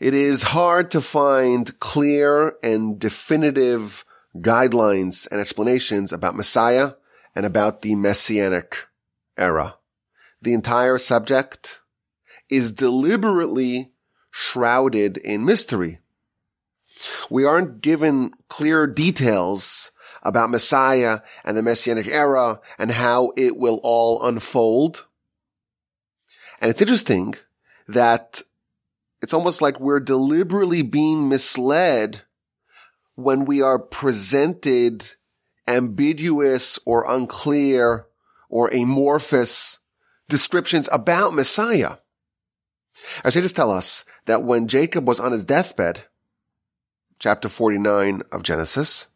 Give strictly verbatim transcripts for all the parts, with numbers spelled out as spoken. It is hard to find clear and definitive guidelines and explanations about Messiah and about the Messianic era. The entire subject is deliberately shrouded in mystery. We aren't given clear details about Messiah and the Messianic era and how it will all unfold. And it's interesting that it's almost like we're deliberately being misled when we are presented ambiguous or unclear or amorphous descriptions about Messiah. Our sages tell us that when Jacob was on his deathbed, chapter forty-nine of Genesis,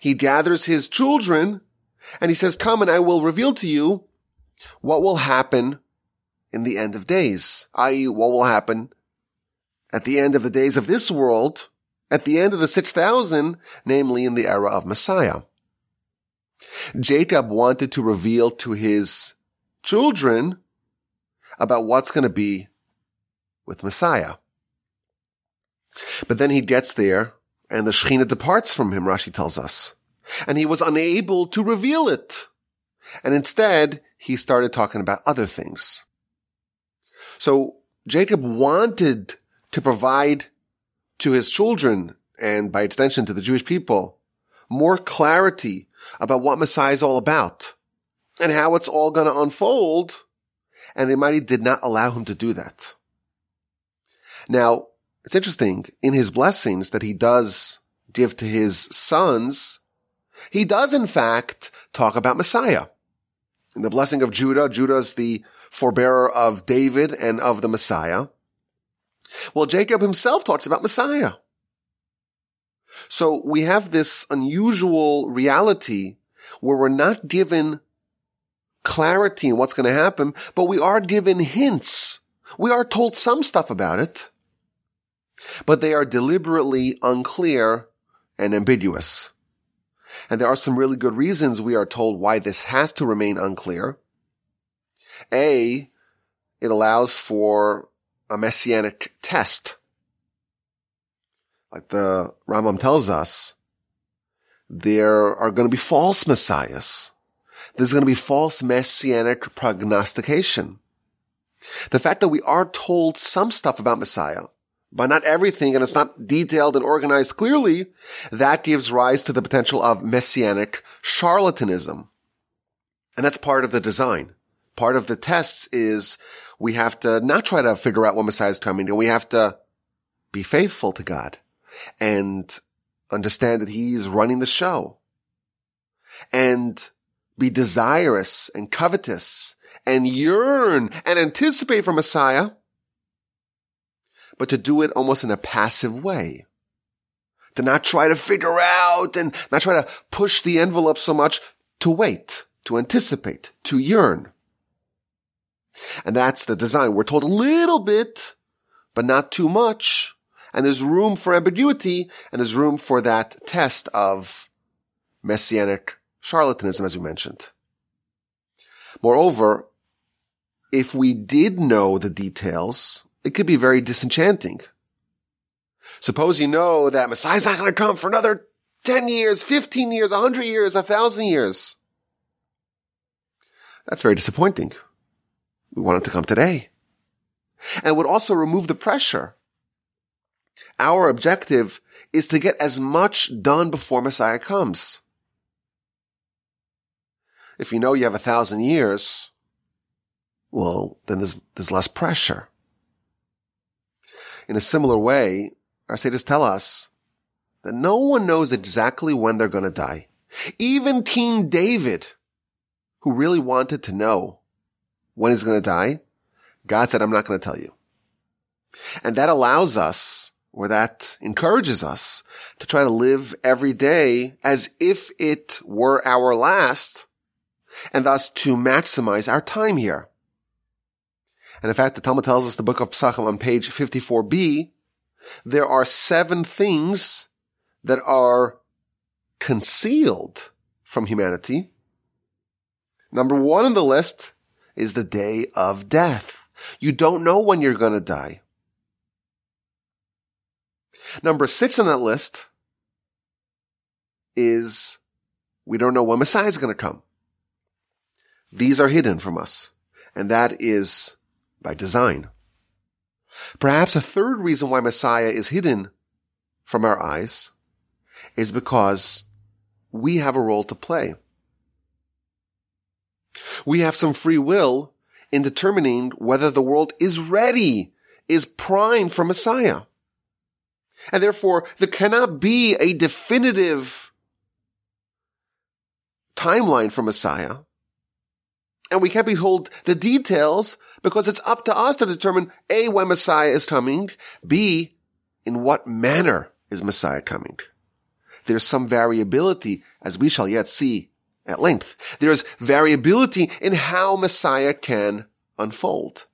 he gathers his children and he says, "Come and I will reveal to you what will happen in the end of days," that is what will happen at the end of the days of this world, at the end of the six thousand, namely in the era of Messiah. Jacob wanted to reveal to his children about what's going to be with Messiah. But then he gets there and the Shekhinah departs from him, Rashi tells us. And he was unable to reveal it. And instead, he started talking about other things. So Jacob wanted to provide to his children, and by extension to the Jewish people, more clarity about what Messiah is all about and how it's all going to unfold. And the Almighty did not allow him to do that. Now, it's interesting, in his blessings that he does give to his sons, he does in fact talk about Messiah. In the blessing of Judah, Judah is the forebearer of David and of the Messiah. Well, Jacob himself talks about Messiah. So we have this unusual reality where we're not given clarity in what's going to happen, but we are given hints. We are told some stuff about it, but they are deliberately unclear and ambiguous. And there are some really good reasons we are told why this has to remain unclear. A, it allows for a messianic test. Like the Rambam tells us, there are going to be false messiahs. There's going to be false messianic prognostication. The fact that we are told some stuff about Messiah, but not everything, and it's not detailed and organized clearly, that gives rise to the potential of messianic charlatanism. And that's part of the design. Part of the tests is we have to not try to figure out when Messiah is coming, and we have to be faithful to God and understand that He's running the show and be desirous and covetous and yearn and anticipate for Messiah, but to do it almost in a passive way. To not try to figure out and not try to push the envelope so much, to wait, to anticipate, to yearn. And that's the design. We're told a little bit, but not too much. And there's room for ambiguity, and there's room for that test of messianic charlatanism, as we mentioned. Moreover, if we did know the details, it could be very disenchanting. Suppose you know that Messiah's not going to come for another ten years, fifteen years, one hundred years, one thousand years. That's very disappointing. We want it to come today. And would also remove the pressure. Our objective is to get as much done before Messiah comes. If you know you have a thousand years, well, then there's, there's less pressure. In a similar way, our sages tell us that no one knows exactly when they're going to die. Even King David, who really wanted to know when he's going to die, God said, "I'm not going to tell you." And that allows us, or that encourages us, to try to live every day as if it were our last, and thus to maximize our time here. And in fact, the Talmud tells us, the book of Pesachim on page fifty-four b, there are seven things that are concealed from humanity. Number one on the list is the day of death. You don't know when you're going to die. Number six on that list is we don't know when Messiah is going to come. These are hidden from us, and that is by design. Perhaps a third reason why Messiah is hidden from our eyes is because we have a role to play. We have some free will in determining whether the world is ready, is primed for Messiah. And therefore, there cannot be a definitive timeline for Messiah. And we can't be told the details because it's up to us to determine A, when Messiah is coming, B, in what manner is Messiah coming. There's some variability, as we shall yet see at length. There is variability in how Messiah can unfold.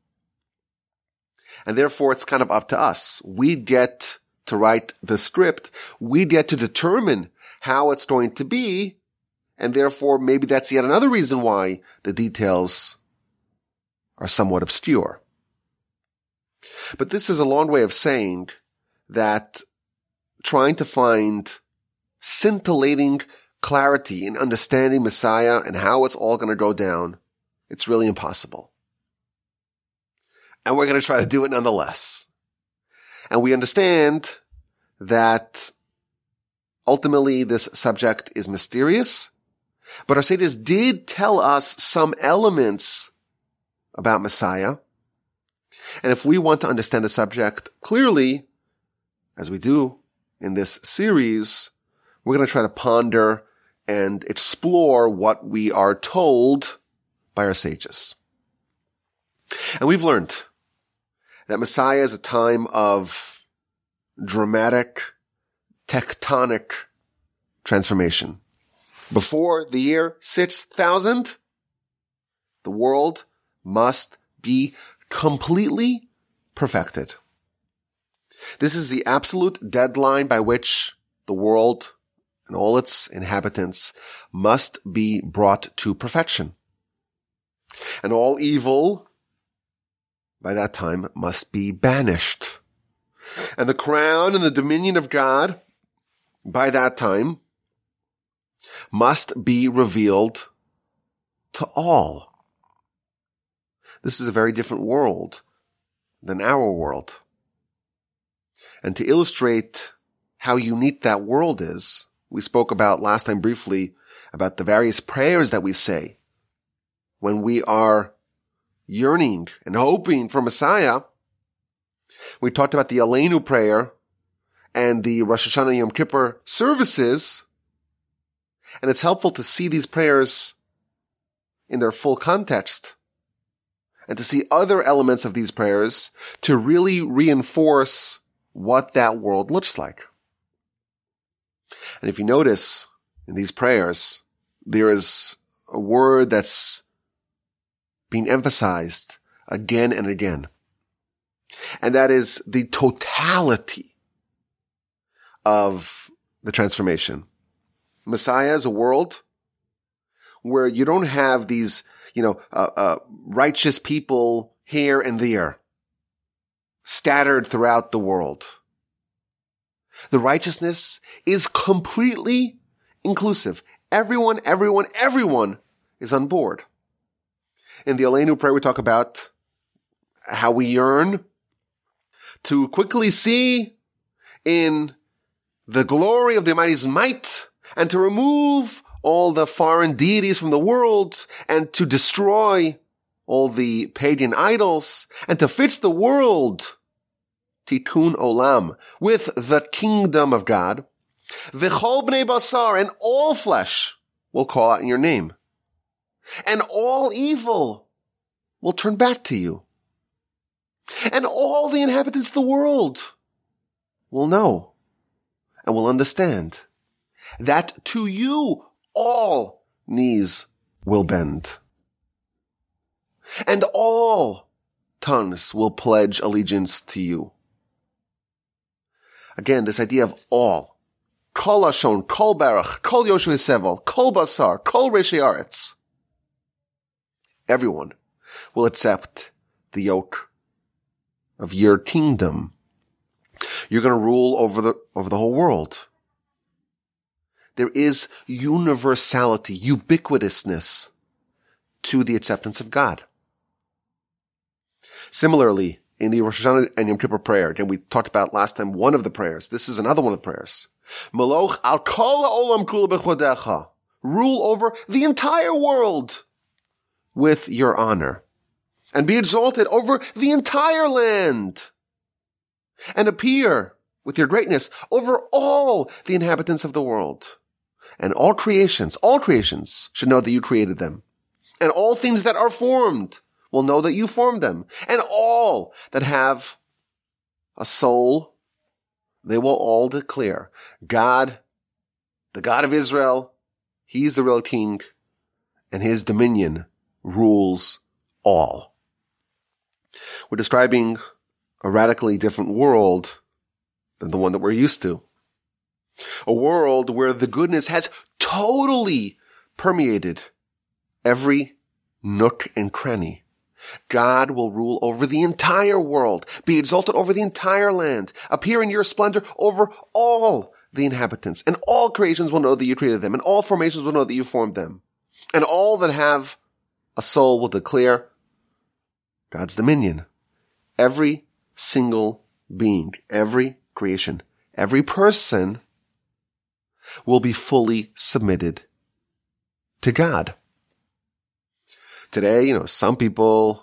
And therefore, it's kind of up to us. We get to write the script. We get to determine how it's going to be. And therefore, maybe that's yet another reason why the details are somewhat obscure. But this is a long way of saying that trying to find scintillating clarity in understanding Messiah and how it's all going to go down, it's really impossible. And we're going to try to do it nonetheless. And we understand that ultimately this subject is mysterious, but our sages did tell us some elements about Messiah. And if we want to understand the subject clearly, as we do in this series, we're going to try to ponder and explore what we are told by our sages. And we've learned that Messiah is a time of dramatic, tectonic transformation. Before the year six thousand, the world must be completely perfected. This is the absolute deadline by which the world and all its inhabitants must be brought to perfection. And all evil, by that time, must be banished. And the crown and the dominion of God, by that time, must be revealed to all. This is a very different world than our world. And to illustrate how unique that world is, we spoke about last time briefly about the various prayers that we say when we are yearning and hoping for Messiah. We talked about the Aleinu prayer and the Rosh Hashanah Yom Kippur services, and it's helpful to see these prayers in their full context and to see other elements of these prayers to really reinforce what that world looks like. And if you notice in these prayers, there is a word that's being emphasized again and again. And that is the totality of the transformation. Messiah is a world where you don't have these, you know, uh, uh, righteous people here and there scattered throughout the world. The righteousness is completely inclusive. Everyone, everyone, everyone is on board. In the Aleinu prayer, we talk about how we yearn to quickly see in the glory of the Almighty's might and to remove all the foreign deities from the world and to destroy all the pagan idols and to fix the world, Tikkun Olam, with the kingdom of God. V'chol bnei basar, and all flesh will call out in your name. And all evil will turn back to you. And all the inhabitants of the world will know and will understand that to you all knees will bend. And all tongues will pledge allegiance to you. Again, this idea of all. Kol Ashon, Kol Barach, Kol Yoshua Sevel, Kol Basar, Kol Reishi Aretz. Everyone will accept the yoke of your kingdom. You're going to rule over the, over the whole world. There is universality, ubiquitousness to the acceptance of God. Similarly, in the Rosh Hashanah and Yom Kippur prayer, again, we talked about last time one of the prayers. This is another one of the prayers. Maloch al kol ha'olam kulo b'chodecha. Rule over the entire world with your honor. And be exalted over the entire land. And appear with your greatness over all the inhabitants of the world. And all creations, all creations should know that you created them. And all things that are formed will know that you formed them. And all that have a soul, they will all declare, God, the God of Israel, He's the real king, and His dominion rules all. We're describing a radically different world than the one that we're used to. A world where the goodness has totally permeated every nook and cranny. God will rule over the entire world, be exalted over the entire land, appear in your splendor over all the inhabitants, and all creations will know that you created them, and all formations will know that you formed them, and all that have a soul will declare God's dominion. Every single being, every creation, every person will be fully submitted to God. Today, you know, some people,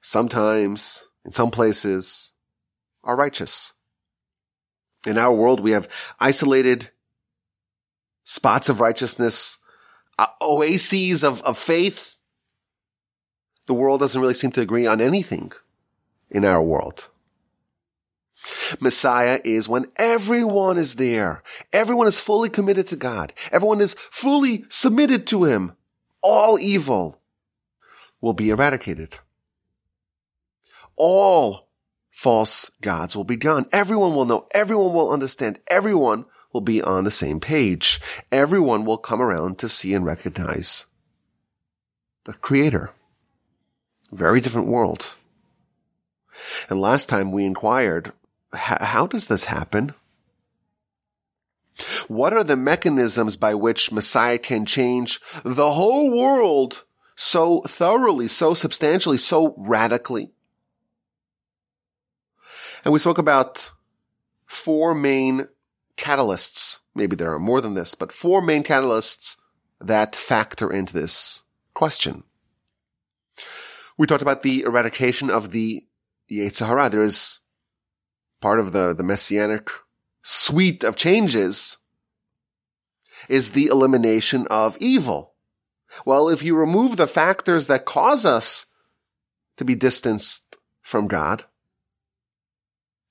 sometimes, in some places, are righteous. In our world, we have isolated spots of righteousness, oases of, of faith. The world doesn't really seem to agree on anything in our world. Messiah is when everyone is there. Everyone is fully committed to God. Everyone is fully submitted to Him. All evil will be eradicated. All false gods will be gone. Everyone will know. Everyone will understand. Everyone will be on the same page. Everyone will come around to see and recognize the Creator. Very different world. And last time we inquired, how does this happen? What are the mechanisms by which Messiah can change the whole world so thoroughly, so substantially, so radically? And we spoke about four main catalysts. Maybe there are more than this, but four main catalysts that factor into this question. We talked about the eradication of the Yetzer Hara. There is part of the, the Messianic suite of changes is the elimination of evil. Well, if you remove the factors that cause us to be distanced from God,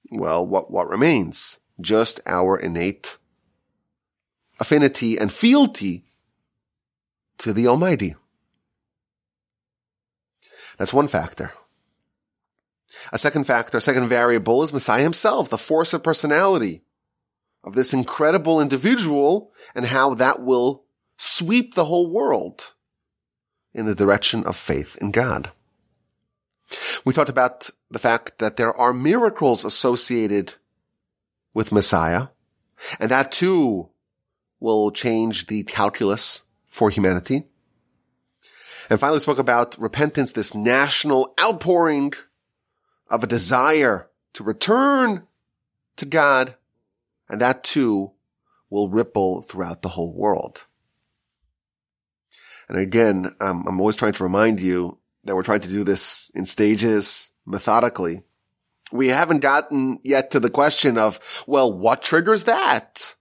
well, what, what remains? Just our innate affinity and fealty to the Almighty. That's one factor. A second factor, a second variable is Messiah himself, the force of personality of this incredible individual and how that will sweep the whole world in the direction of faith in God. We talked about the fact that there are miracles associated with Messiah, and that too will change the calculus for humanity. And finally, we spoke about repentance, this national outpouring of a desire to return to God, and that too will ripple throughout the whole world. And again, um, I'm always trying to remind you that we're trying to do this in stages, methodically. We haven't gotten yet to the question of, well, what triggers that?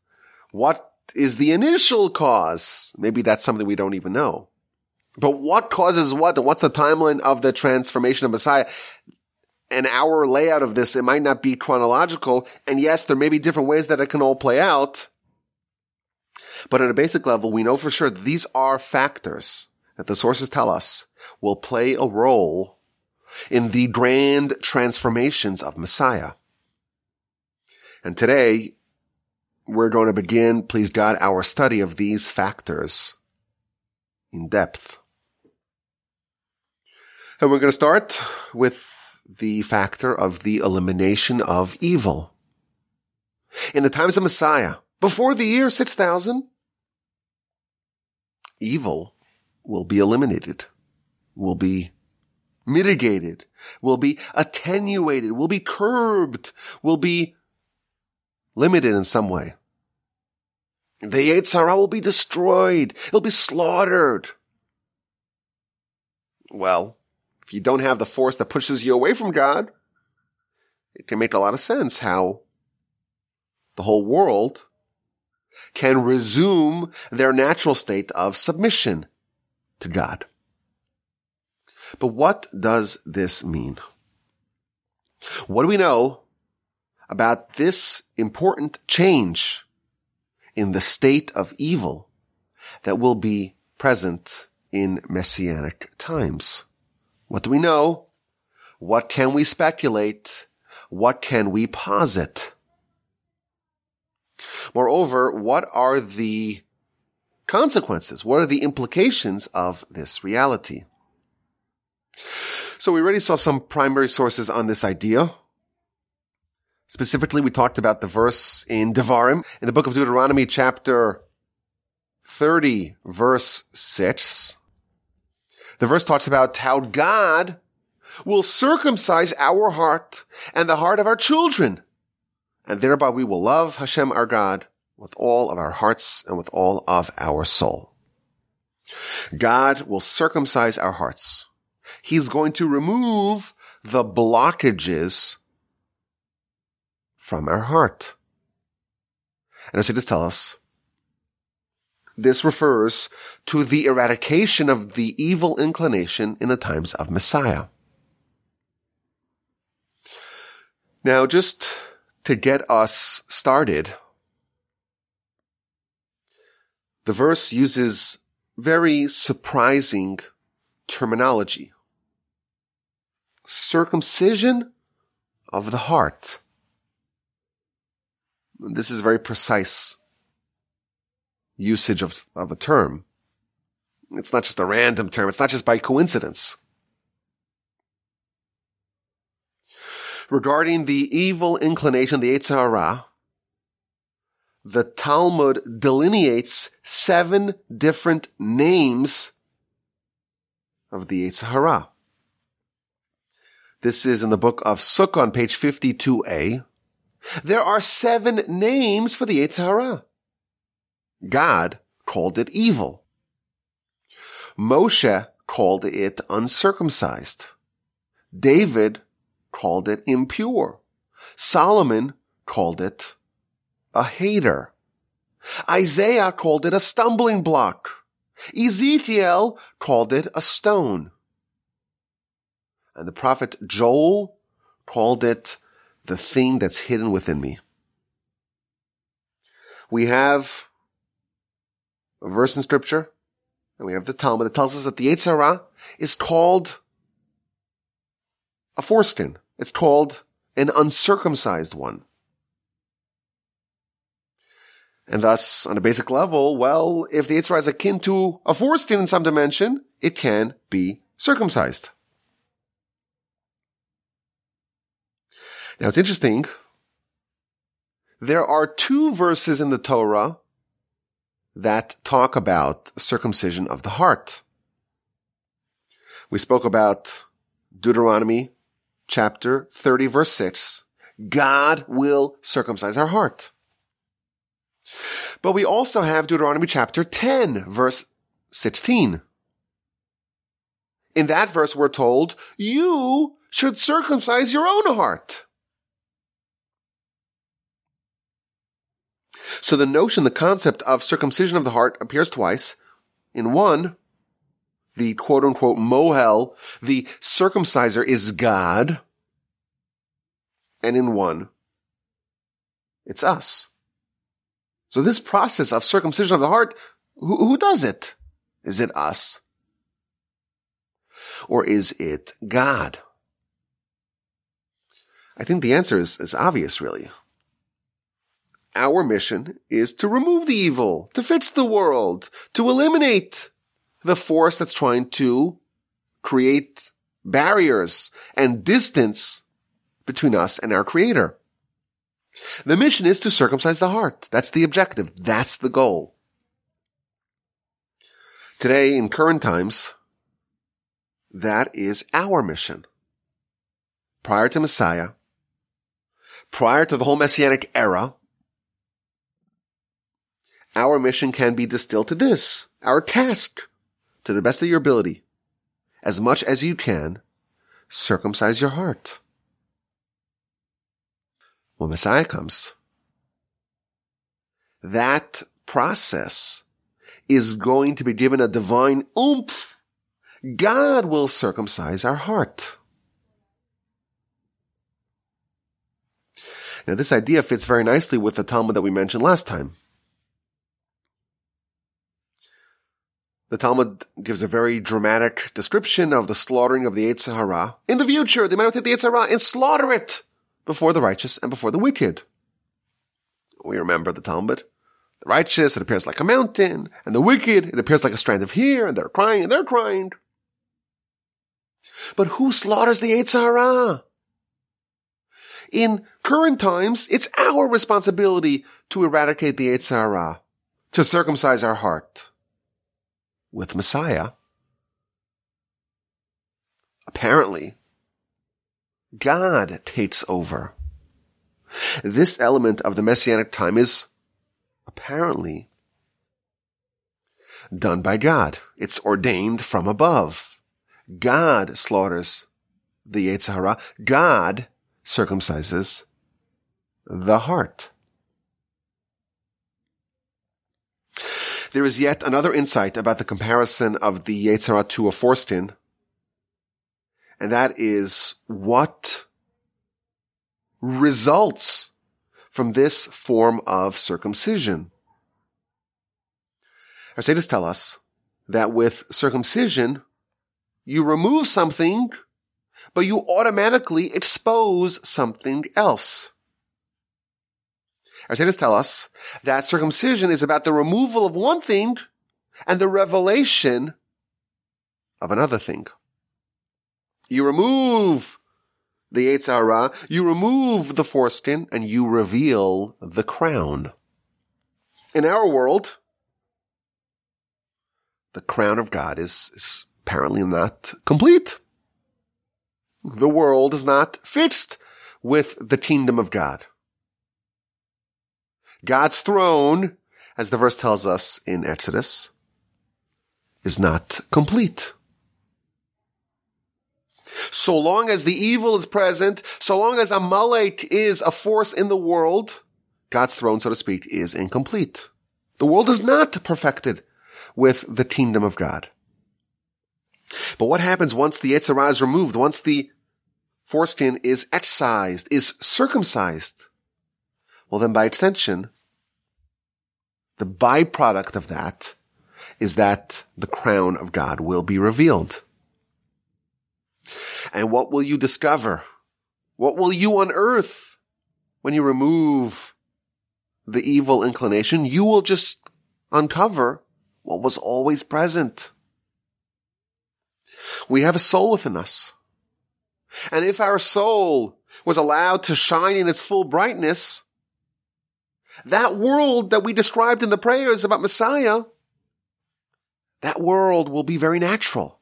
What is the initial cause? Maybe that's something we don't even know. But what causes what? And what's the timeline of the transformation of Messiah? And our layout of this, it might not be chronological. And yes, there may be different ways that it can all play out. But at a basic level, we know for sure that these are factors that the sources tell us will play a role in the grand transformations of Messiah. And today, we're going to begin, please God, our study of these factors in depth. And we're going to start with the factor of the elimination of evil. in the times of Messiah, before the year six thousand, evil will be eliminated, will be mitigated, will be attenuated, will be curbed, will be limited in some way. The Yetzer Hara will be destroyed. It'll be slaughtered. Well, if you don't have the force that pushes you away from God, it can make a lot of sense how the whole world can resume their natural state of submission to God. But what does this mean? What do we know about this important change in the state of evil that will be present in Messianic times? What do we know? What can we speculate? What can we posit? Moreover, what are the consequences? What are the implications of this reality? So we already saw some primary sources on this idea. Specifically, we talked about the verse in Devarim, in the book of Deuteronomy, chapter thirty, verse six. The verse talks about how God will circumcise our heart and the heart of our children, and thereby we will love Hashem our God with all of our hearts and with all of our soul. God will circumcise our hearts. He's going to remove the blockages from our heart. And as it does tell us, this refers to the eradication of the evil inclination in the times of Messiah. Now, just to get us started, the verse uses very surprising terminology. Circumcision of the heart. This is very precise usage of, of a term. It's not just a random term. It's not just by coincidence. Regarding the evil inclination, the Yetzer Hara, the Talmud delineates seven different names of the Yetzer Hara. This is in the book of Sukkah on page fifty-two A. There are seven names for the Yetzer Hara. God called it evil. Moshe called it uncircumcised. David called it impure. Solomon called it a hater. Isaiah called it a stumbling block. Ezekiel called it a stone. And the prophet Joel called it the thing that's hidden within me. We have a verse in Scripture, and we have the Talmud that tells us that the Yetzer Hara is called a foreskin. It's called an uncircumcised one. And thus, on a basic level, well, if the Yetzer Hara is akin to a foreskin in some dimension, it can be circumcised. Now, it's interesting. There are two verses in the Torah that talk about circumcision of the heart. We spoke about Deuteronomy chapter thirty, verse six. God will circumcise our heart. But we also have Deuteronomy chapter ten, verse sixteen. In that verse, we're told, you should circumcise your own heart. So the notion, the concept of circumcision of the heart appears twice. In one, the quote-unquote mohel, the circumciser, is God. And in one, it's us. So this process of circumcision of the heart, who, who does it? Is it us? Or is it God? I think the answer is, is obvious, really. Our mission is to remove the evil, to fix the world, to eliminate the force that's trying to create barriers and distance between us and our Creator. The mission is to circumcise the heart. That's the objective. That's the goal. Today, in current times, that is our mission. Prior to Messiah, prior to the whole Messianic era, our mission can be distilled to this, our task, to the best of your ability, as much as you can, circumcise your heart. When Messiah comes, that process is going to be given a divine oomph. God will circumcise our heart. Now, this idea fits very nicely with the Talmud that we mentioned last time. The Talmud gives a very dramatic description of the slaughtering of the Yetzer Hara. In the future, they might take the Yetzer Hara and slaughter it before the righteous and before the wicked. We remember the Talmud. The righteous, it appears like a mountain, and the wicked, it appears like a strand of hair, and they're crying, and they're crying. But who slaughters the Yetzer Hara? In current times, it's our responsibility to eradicate the Yetzer Hara, to circumcise our heart. With Messiah, apparently, God takes over. This element of the Messianic time is apparently done by God. It's ordained from above. God slaughters the Yetzer Hara. God circumcises the heart. There is yet another insight about the comparison of the Yetzer Hara to a foreskin, and that is what results from this form of circumcision. Our sages tell us that with circumcision, you remove something, but you automatically expose something else. Our sages tell us that circumcision is about the removal of one thing and the revelation of another thing. You remove the Yetzer Hara, you remove the foreskin, and you reveal the crown. In our world, the crown of God is, is apparently not complete. The world is not fixed with the kingdom of God. God's throne, as the verse tells us in Exodus, is not complete. So long as the evil is present, so long as Amalek is a force in the world, God's throne, so to speak, is incomplete. The world is not perfected with the kingdom of God. But what happens once the Yetzer Hara is removed, once the foreskin is excised, is circumcised? Well, then by extension, the byproduct of that is that the crown of God will be revealed. And what will you discover? What will you unearth when you remove the evil inclination? You will just uncover what was always present. We have a soul within us. And if our soul was allowed to shine in its full brightness, that world that we described in the prayers about Messiah, that world will be very natural.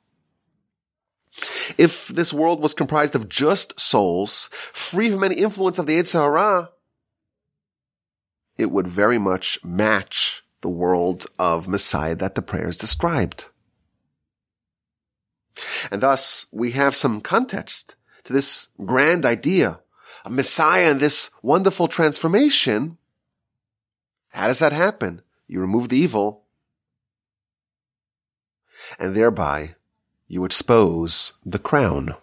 If this world was comprised of just souls, free from any influence of the Yetzer Hara, it would very much match the world of Messiah that the prayers described. And thus, we have some context to this grand idea of Messiah and this wonderful transformation. How does that happen? You remove the evil, and thereby you expose the crown. Now,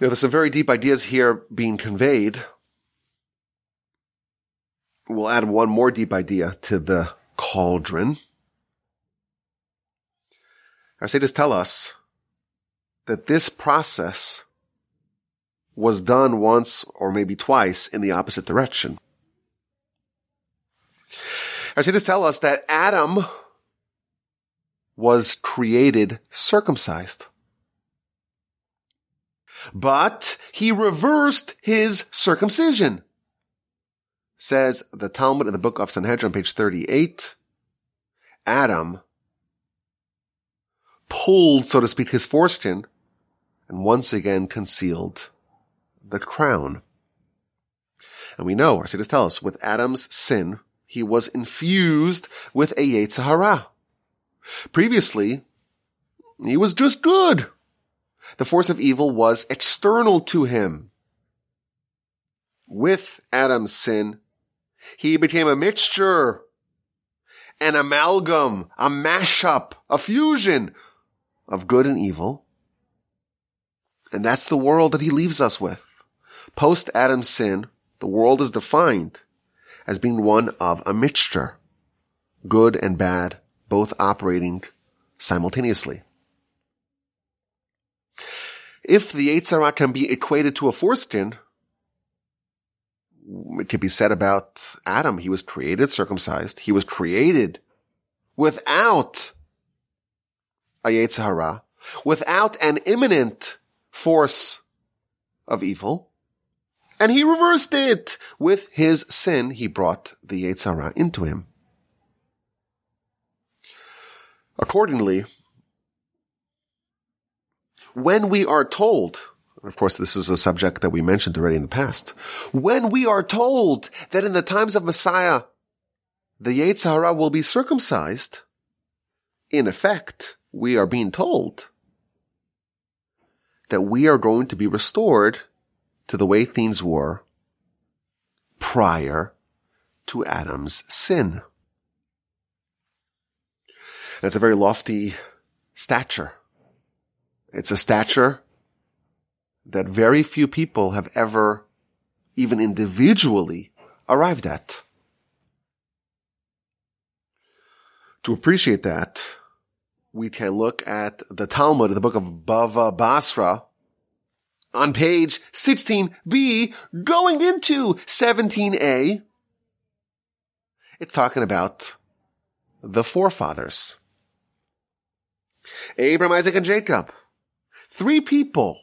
there's some very deep ideas here being conveyed. We'll add one more deep idea to the cauldron. Our sages tell us that this process was done once or maybe twice in the opposite direction. Our sages tell us that Adam was created circumcised. but he reversed his circumcision. Says the Talmud in the book of Sanhedrin, page thirty-eight, Adam pulled, so to speak, his foreskin and once again concealed the crown. And we know, our sages tell us, with Adam's sin, he was infused with a Yetzer Hara. Previously, he was just good. The force of evil was external to him. With Adam's sin, he became a mixture, an amalgam, a mashup, a fusion of good and evil. And that's the world that he leaves us with. Post Adam's sin, the world is defined as being one of a mixture, good and bad, both operating simultaneously. If the Yetzer Hara can be equated to a foreskin, it can be said about Adam. He was created circumcised. He was created without a Yetzer Hara, without an imminent force of evil. And he reversed it. With his sin, he brought the Yetzer Hara into him. Accordingly, when we are told, of course, this is a subject that we mentioned already in the past, when we are told that in the times of Messiah, the Yetzer Hara will be circumcised, in effect, we are being told that we are going to be restored to the way things were prior to Adam's sin. That's a very lofty stature. It's a stature that very few people have ever, even individually, arrived at. To appreciate that, we can look at the Talmud, the book of Bava Basra, on page sixteen b, going into seventeen a, it's talking about the forefathers. Abraham, Isaac, and Jacob. Three people.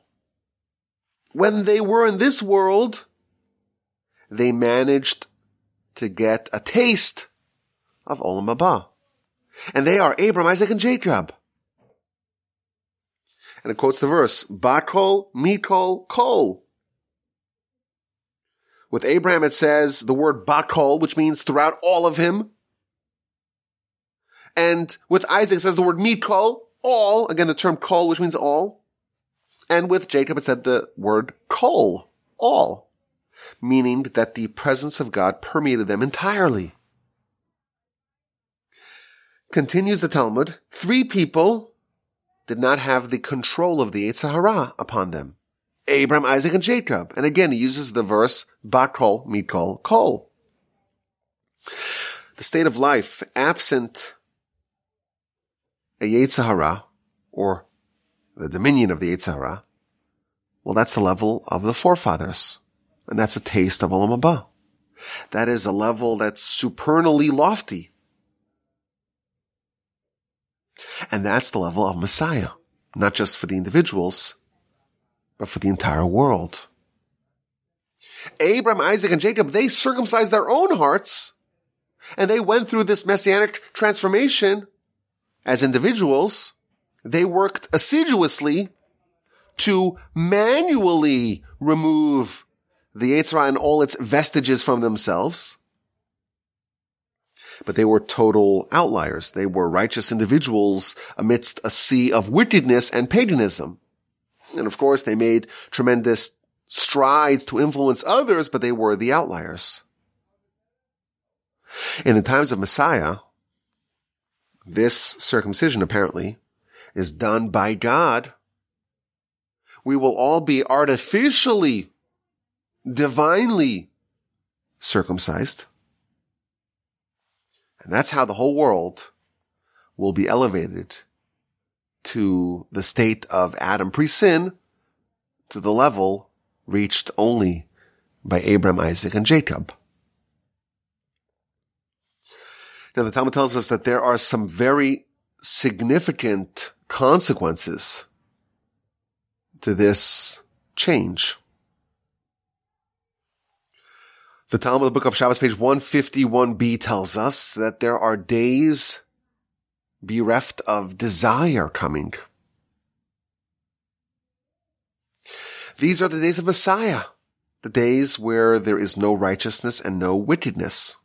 When they were in this world, they managed to get a taste of Olam Haba. And they are Abraham, Isaac, and Jacob. And it quotes the verse, Bakol, Mikol, Kol. With Abraham, it says the word Bakol, which means throughout all of him. And with Isaac, it says the word Mikol, all. Again, the term Kol, which means all. And with Jacob, it said the word Kol, all. Meaning that the presence of God permeated them entirely. Continues the Talmud, three people did not have the control of the Yetzer Hara upon them. Abraham, Isaac, and Jacob. And again, he uses the verse, Bakol, Mikol, Kol. The state of life, absent a Yetzer Hara, or the dominion of the Yetzer Hara, well, that's the level of the forefathers. And that's a taste of Olam Haba. That is a level that's supernally lofty. And that's the level of Messiah, not just for the individuals, but for the entire world. Abraham, Isaac, and Jacob, they circumcised their own hearts, and they went through this messianic transformation as individuals. They worked assiduously to manually remove the Yetzer Hara and all its vestiges from themselves. But they were total outliers. They were righteous individuals amidst a sea of wickedness and paganism. And of course, they made tremendous strides to influence others, but they were the outliers. In the times of Messiah, this circumcision, apparently, is done by God. We will all be artificially, divinely circumcised. And that's how the whole world will be elevated to the state of Adam pre-sin, to the level reached only by Abraham, Isaac, and Jacob. Now, the Talmud tells us that there are some very significant consequences to this change. The Talmud, the book of Shabbos, page one fifty-one b, tells us that there are days bereft of desire coming. These are the days of Messiah, the days where there is no righteousness and no wickedness.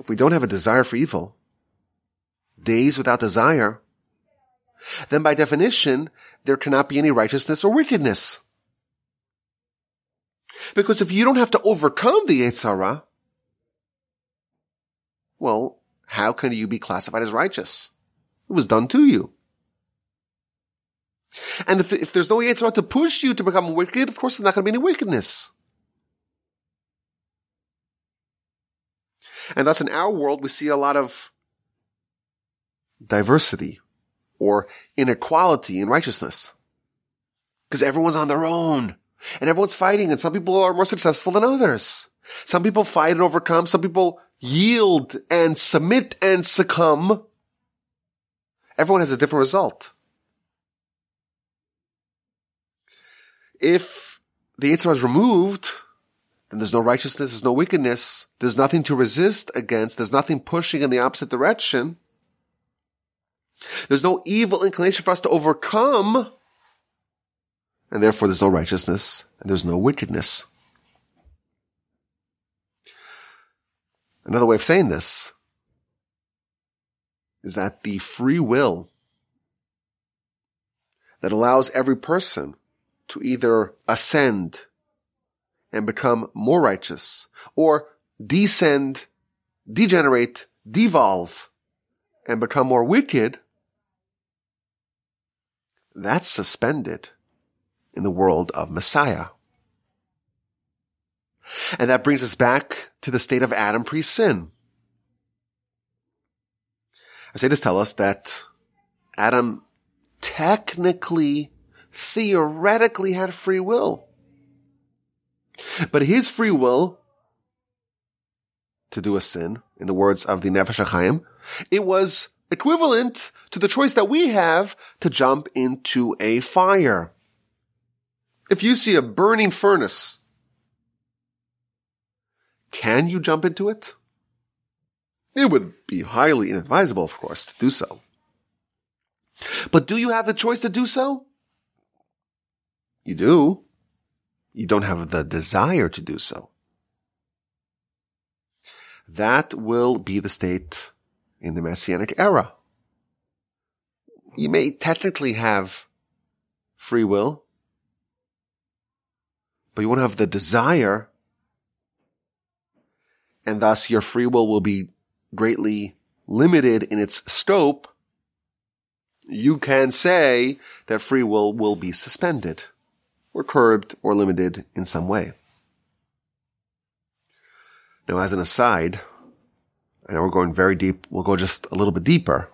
If we don't have a desire for evil, days without desire, then by definition, there cannot be any righteousness or wickedness. Because if you don't have to overcome the Yetzer Hara, well, how can you be classified as righteous? It was done to you. And if, if there's no Yetzer Hara to push you to become wicked, of course there's not going to be any wickedness. And thus in our world, we see a lot of diversity or inequality in righteousness. Because everyone's on their own. And everyone's fighting, and some people are more successful than others. Some people fight and overcome. Some people yield and submit and succumb. Everyone has a different result. If the Yetzer Hara is removed, then there's no righteousness, there's no wickedness, there's nothing to resist against, there's nothing pushing in the opposite direction. There's no evil inclination for us to overcome. And therefore, there's no righteousness, and there's no wickedness. Another way of saying this is that the free will that allows every person to either ascend and become more righteous, or descend, degenerate, devolve, and become more wicked, that's suspended in the world of Messiah. And that brings us back to the state of Adam pre-sin. Our sages tell us that Adam technically, theoretically had free will. But his free will to do a sin, in the words of the Nefesh HaChaim, it was equivalent to the choice that we have to jump into a fire. If you see a burning furnace, can you jump into it? It would be highly inadvisable, of course, to do so. But do you have the choice to do so? You do. You don't have the desire to do so. That will be the state in the Messianic era. You may technically have free will, but you won't have the desire, and thus your free will will be greatly limited in its scope. You can say that free will will be suspended, or curbed, or limited in some way. Now, as an aside, I know we're going very deep, we'll go just a little bit deeper.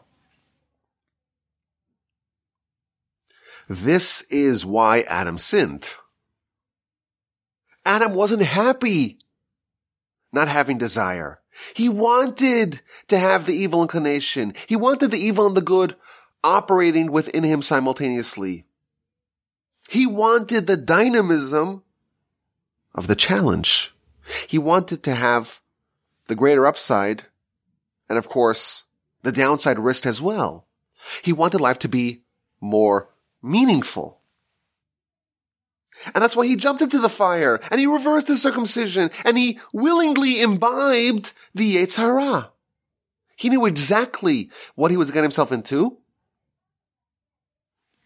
This is why Adam sinned. Adam wasn't happy not having desire. He wanted to have the evil inclination. He wanted the evil and the good operating within him simultaneously. He wanted the dynamism of the challenge. He wanted to have the greater upside and, of course, the downside risk as well. He wanted life to be more meaningful. And that's why he jumped into the fire, and he reversed his circumcision, and he willingly imbibed the Yetzer Hara. He knew exactly what he was getting himself into,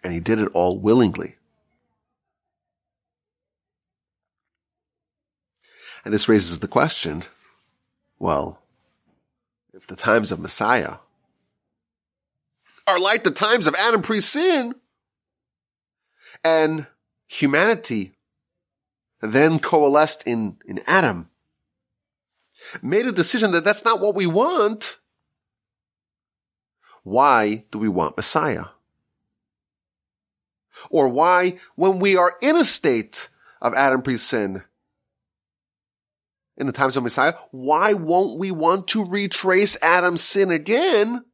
and he did it all willingly. And this raises the question, well, if the times of Messiah are like the times of Adam pre-sin, and humanity then coalesced in, in Adam, made a decision that that's not what we want, why do we want Messiah? Or why, when we are in a state of Adam pre-sin, in the times of Messiah, why won't we want to retrace Adam's sin again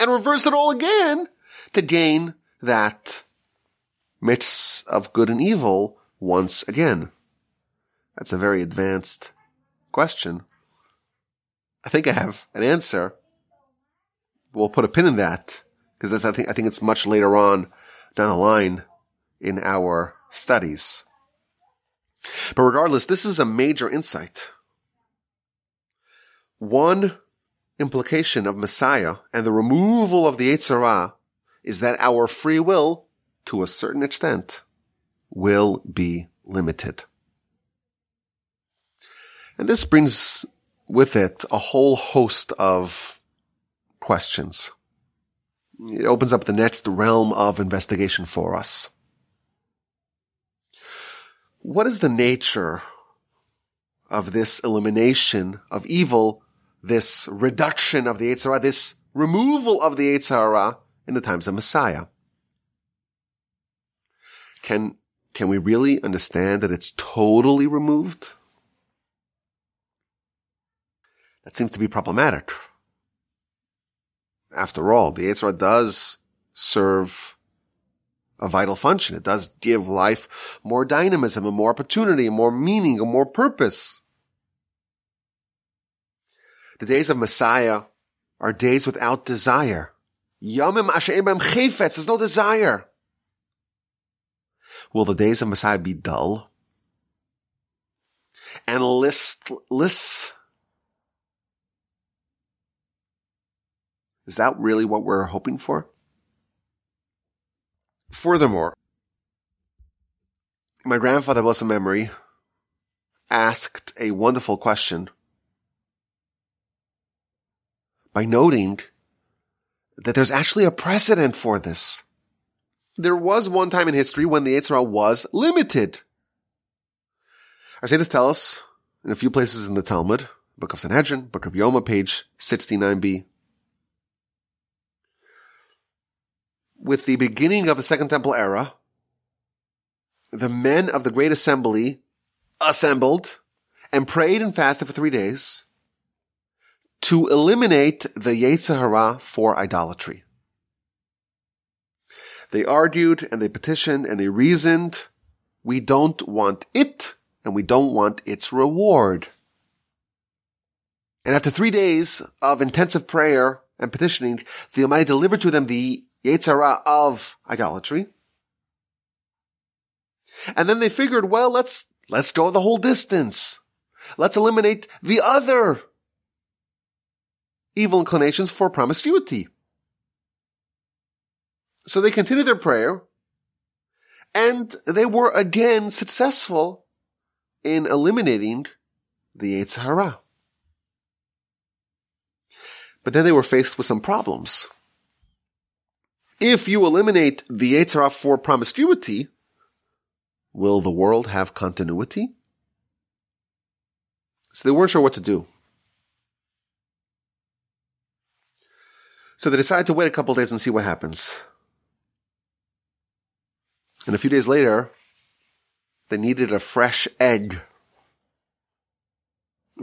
and reverse it all again to gain that midst of good and evil once again? That's a very advanced question. I think I have an answer. We'll put a pin in that because that's, I think, I think it's much later on down the line in our studies. But regardless, this is a major insight. One implication of Messiah and the removal of the Yetzer Hara is that our free will, to a certain extent, will be limited. And this brings with it a whole host of questions. It opens up the next realm of investigation for us. What is the nature of this elimination of evil, this reduction of the Yetzer Hara, this removal of the Yetzer Hara in the times of Messiah? Can, can we really understand that it's totally removed? That seems to be problematic. After all, the Yetzer Hara does serve a vital function. It does give life more dynamism and more opportunity and more meaning and more purpose. The days of Messiah are days without desire. Yamim asher ein b'hem chifetz. There's no desire. Will the days of Messiah be dull and listless? Is that really what we're hoping for? Furthermore, my grandfather, bless his memory, asked a wonderful question by noting that there's actually a precedent for this. There was one time in history when the Yetzer Hara was limited. Our sages tell us in a few places in the Talmud, Book of Sanhedrin, Book of Yoma, page sixty-nine b, with the beginning of the Second Temple era, the men of the Great Assembly assembled and prayed and fasted for three days to eliminate the Yetzer Hara for idolatry. They argued and they petitioned and they reasoned, we don't want it and we don't want its reward. And after three days of intensive prayer and petitioning, the Almighty delivered to them the Yetzer Hara of idolatry. And then they figured, well, let's, let's go the whole distance. Let's eliminate the other evil inclinations for promiscuity. So they continued their prayer, and they were again successful in eliminating the Yetzer Hara. But then they were faced with some problems. If you eliminate the Yetzer Hara for promiscuity, will the world have continuity? So they weren't sure what to do. So they decided to wait a couple of days and see what happens. And a few days later, they needed a fresh egg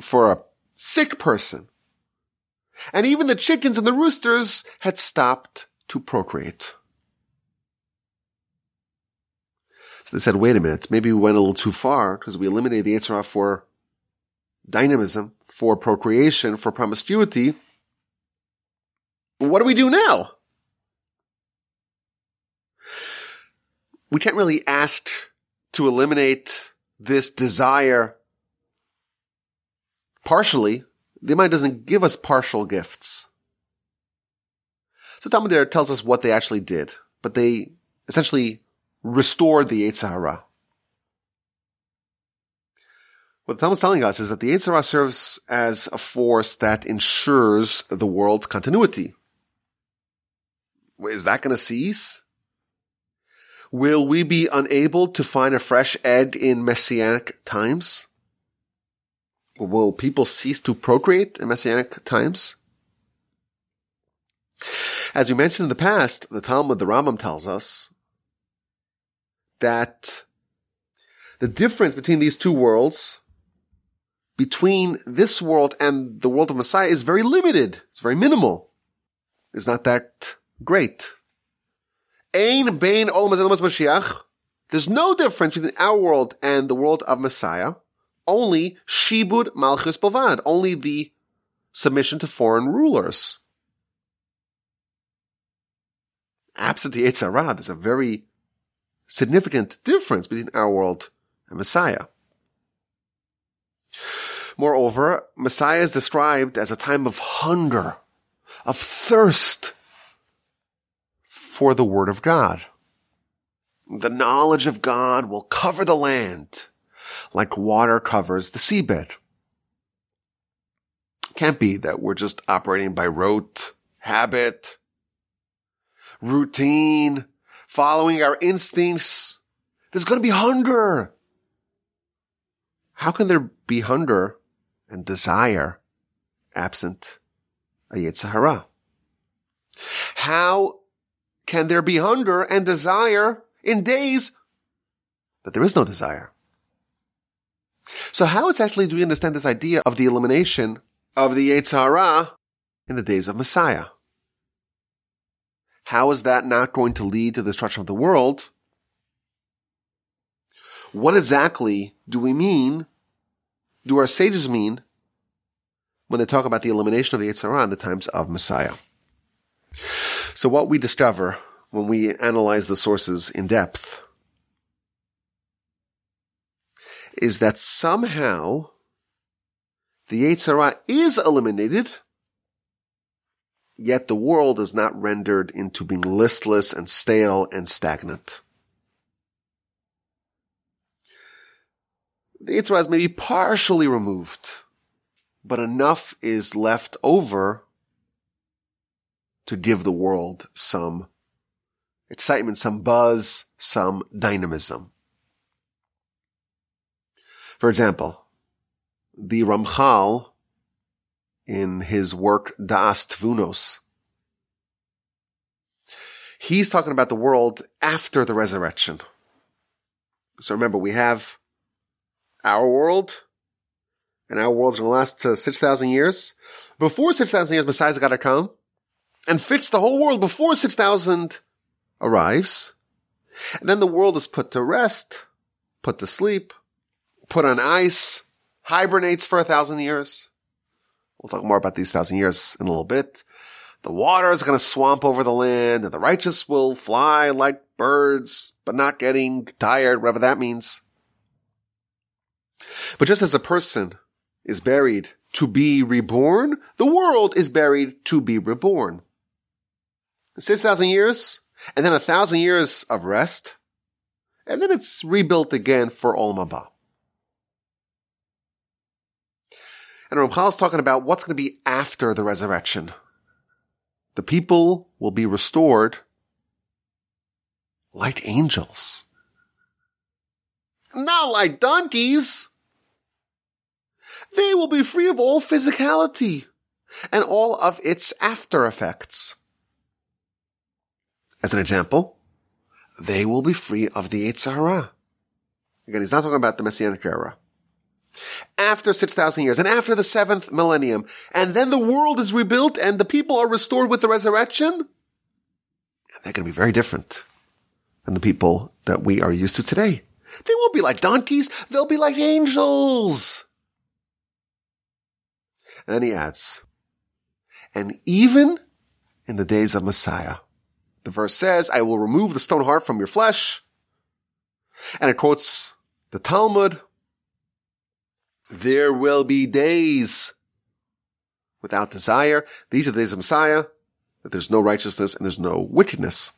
for a sick person. And even the chickens and the roosters had stopped to procreate. So they said, wait a minute, maybe we went a little too far because we eliminated the Yetzer Hara for dynamism, for procreation, for promiscuity. What do we do now? We can't really ask to eliminate this desire partially. The mind doesn't give us partial gifts. So Talmud there tells us what they actually did, but they essentially restored the Yetzer Hara. What the Talmud is telling us is that the Yetzer Hara serves as a force that ensures the world's continuity. Is that going to cease? Will we be unable to find a fresh egg in Messianic times? Will people cease to procreate in Messianic times? As we mentioned in the past, the Talmud, the Rambam tells us that the difference between these two worlds, between this world and the world of Messiah, is very limited. It's very minimal. It's not that great. Ein bein olam hazeh l'olam hamashiach There's no difference between our world and the world of Messiah. Only shibud malchus bavad, only the submission to foreign rulers. Absent the Yetzer Hara, there's a very significant difference between our world and Messiah. Moreover, Messiah is described as a time of hunger, of thirst for the Word of God. The knowledge of God will cover the land like water covers the seabed. Can't be that we're just operating by rote, habit, routine, following our instincts. There's going to be hunger. How can there be hunger and desire absent a Yetzer Hara? How can there be hunger and desire in days that there is no desire? So how exactly do we understand this idea of the elimination of the Yetzer Hara in the days of Messiah? How is that not going to lead to the destruction of the world? What exactly do we mean, do our sages mean, when they talk about the elimination of the Yetzer Hara in the times of Messiah? So what we discover when we analyze the sources in depth is that somehow the Yetzer Hara is eliminated, yet the world is not rendered into being listless and stale and stagnant. The Yetzer Hara is maybe partially removed, but enough is left over to give the world some excitement, some buzz, some dynamism. For example, the Ramchal, in his work Das Tvunos, he's talking about the world after the resurrection. So remember, we have our world, and our world's going to last uh, six thousand years. Before six thousand years, Messiah's got to come and fix the whole world before six thousand arrives. And then the world is put to rest, put to sleep, put on ice, hibernates for a thousand years. We'll talk more about these thousand years in a little bit. The water is going to swamp over the land, and the righteous will fly like birds, but not getting tired, whatever that means. But just as a person is buried to be reborn, the world is buried to be reborn. six thousand years, and then a thousand years of rest, and then it's rebuilt again for Olam Haba. And Ramchal is talking about what's going to be after the resurrection. The people will be restored like angels, not like donkeys. They will be free of all physicality and all of its after effects. As an example, they will be free of the Yetzer Hara. Again, he's not talking about the Messianic era. After six thousand years and after the seventh millennium, and then the world is rebuilt and the people are restored with the resurrection, they're going to be very different than the people that we are used to today. They won't be like donkeys. They'll be like angels. And then he adds, and even in the days of Messiah, the verse says, I will remove the stone heart from your flesh. And it quotes the Talmud, there will be days without desire. These are the days of Messiah, that there's no righteousness and there's no wickedness.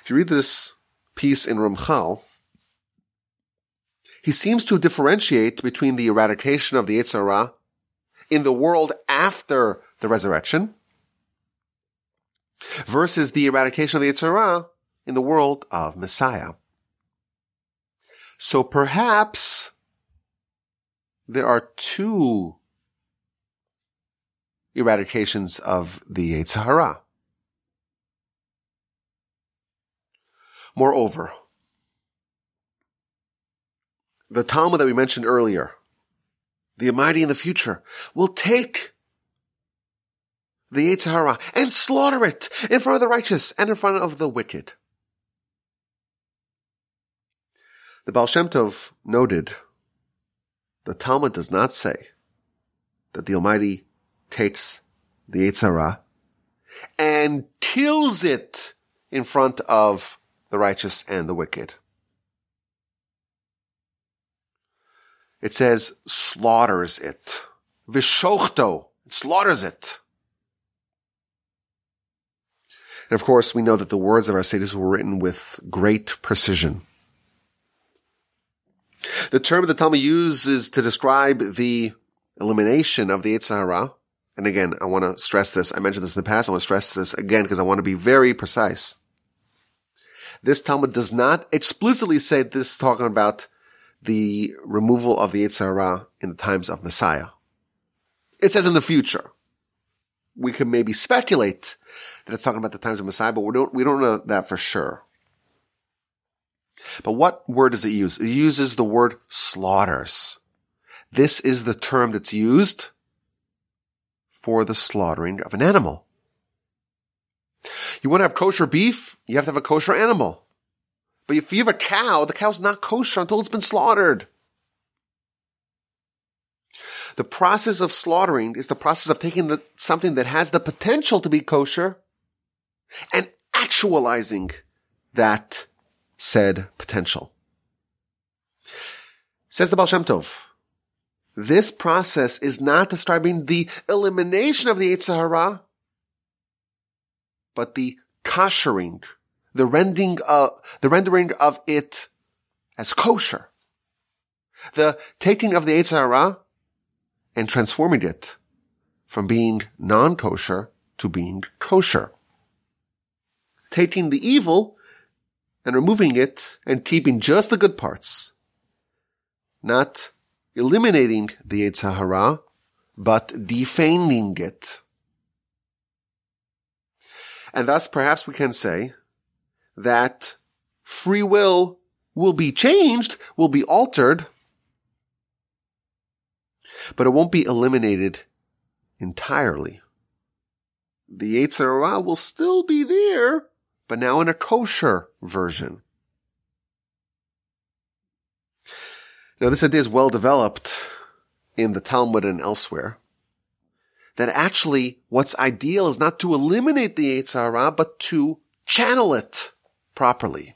If you read this piece in Ramchal, he seems to differentiate between the eradication of the Yetzer Hara in the world after the resurrection versus the eradication of the Yetzer Hara in the world of Messiah. So perhaps there are two eradications of the Yetzer Hara. Moreover, the Talmud that we mentioned earlier, the Almighty in the future, will take the Yetzer Hara and slaughter it in front of the righteous and in front of the wicked. The Baal Shem Tov noted, the Talmud does not say that the Almighty takes the Yetzer Hara and kills it in front of the righteous and the wicked. It says, slaughters it. Vishochto, it slaughters it. And of course, we know that the words of our sages were written with great precision. The term the Talmud uses to describe the elimination of the Yetzer Hara, and again, I want to stress this. I mentioned this in the past. I want to stress this again because I want to be very precise. This Talmud does not explicitly say this is talking about the removal of the Yetzer Hara in the times of Messiah. It says in the future. We can maybe speculate that it's talking about the times of Messiah, but we don't, we don't know that for sure. But what word does it use? It uses the word slaughters. This is the term that's used for the slaughtering of an animal. You want to have kosher beef? You have to have a kosher animal. But if you have a cow, the cow's not kosher until it's been slaughtered. The process of slaughtering is the process of taking the, something that has the potential to be kosher and actualizing that said potential. Says the Baal Shem Tov, this process is not describing the elimination of the Yetzer Hara, but the koshering, the rending of, the rendering of it as kosher. The taking of the Yetzer Hara and transforming it from being non-kosher to being kosher. Taking the evil and removing it and keeping just the good parts. Not eliminating the Yetzer Hara, but defaming it. And thus, perhaps we can say that free will will be changed, will be altered, but it won't be eliminated entirely. The Yetzer Hara will still be there, but now in a kosher version. Now, this idea is well developed in the Talmud and elsewhere, that actually what's ideal is not to eliminate the Yetzer Hara, but to channel it properly.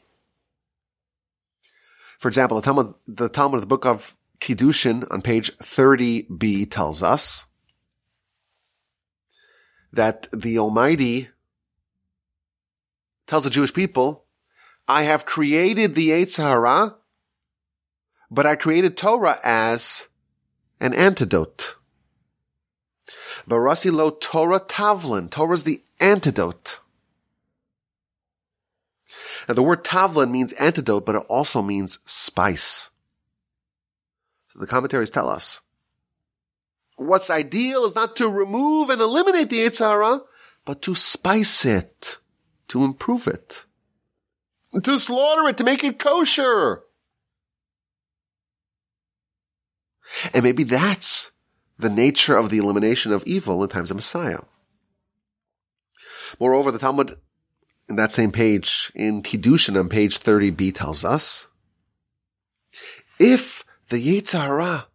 For example, the Talmud, the Talmud of the book of Kiddushin on page thirty b tells us that the Almighty tells the Jewish people, I have created the Yetzer Hara, but I created Torah as an antidote. Barasi lo Torah tavlin. Torah is the antidote. Now the word tavlin means antidote, but it also means spice. The commentaries tell us what's ideal is not to remove and eliminate the Yetzer Hara, but to spice it, to improve it, to slaughter it, to make it kosher. And maybe that's the nature of the elimination of evil in times of Messiah. Moreover, the Talmud, in that same page, in Kiddushin on page thirty b, tells us, if the Yetzer Hara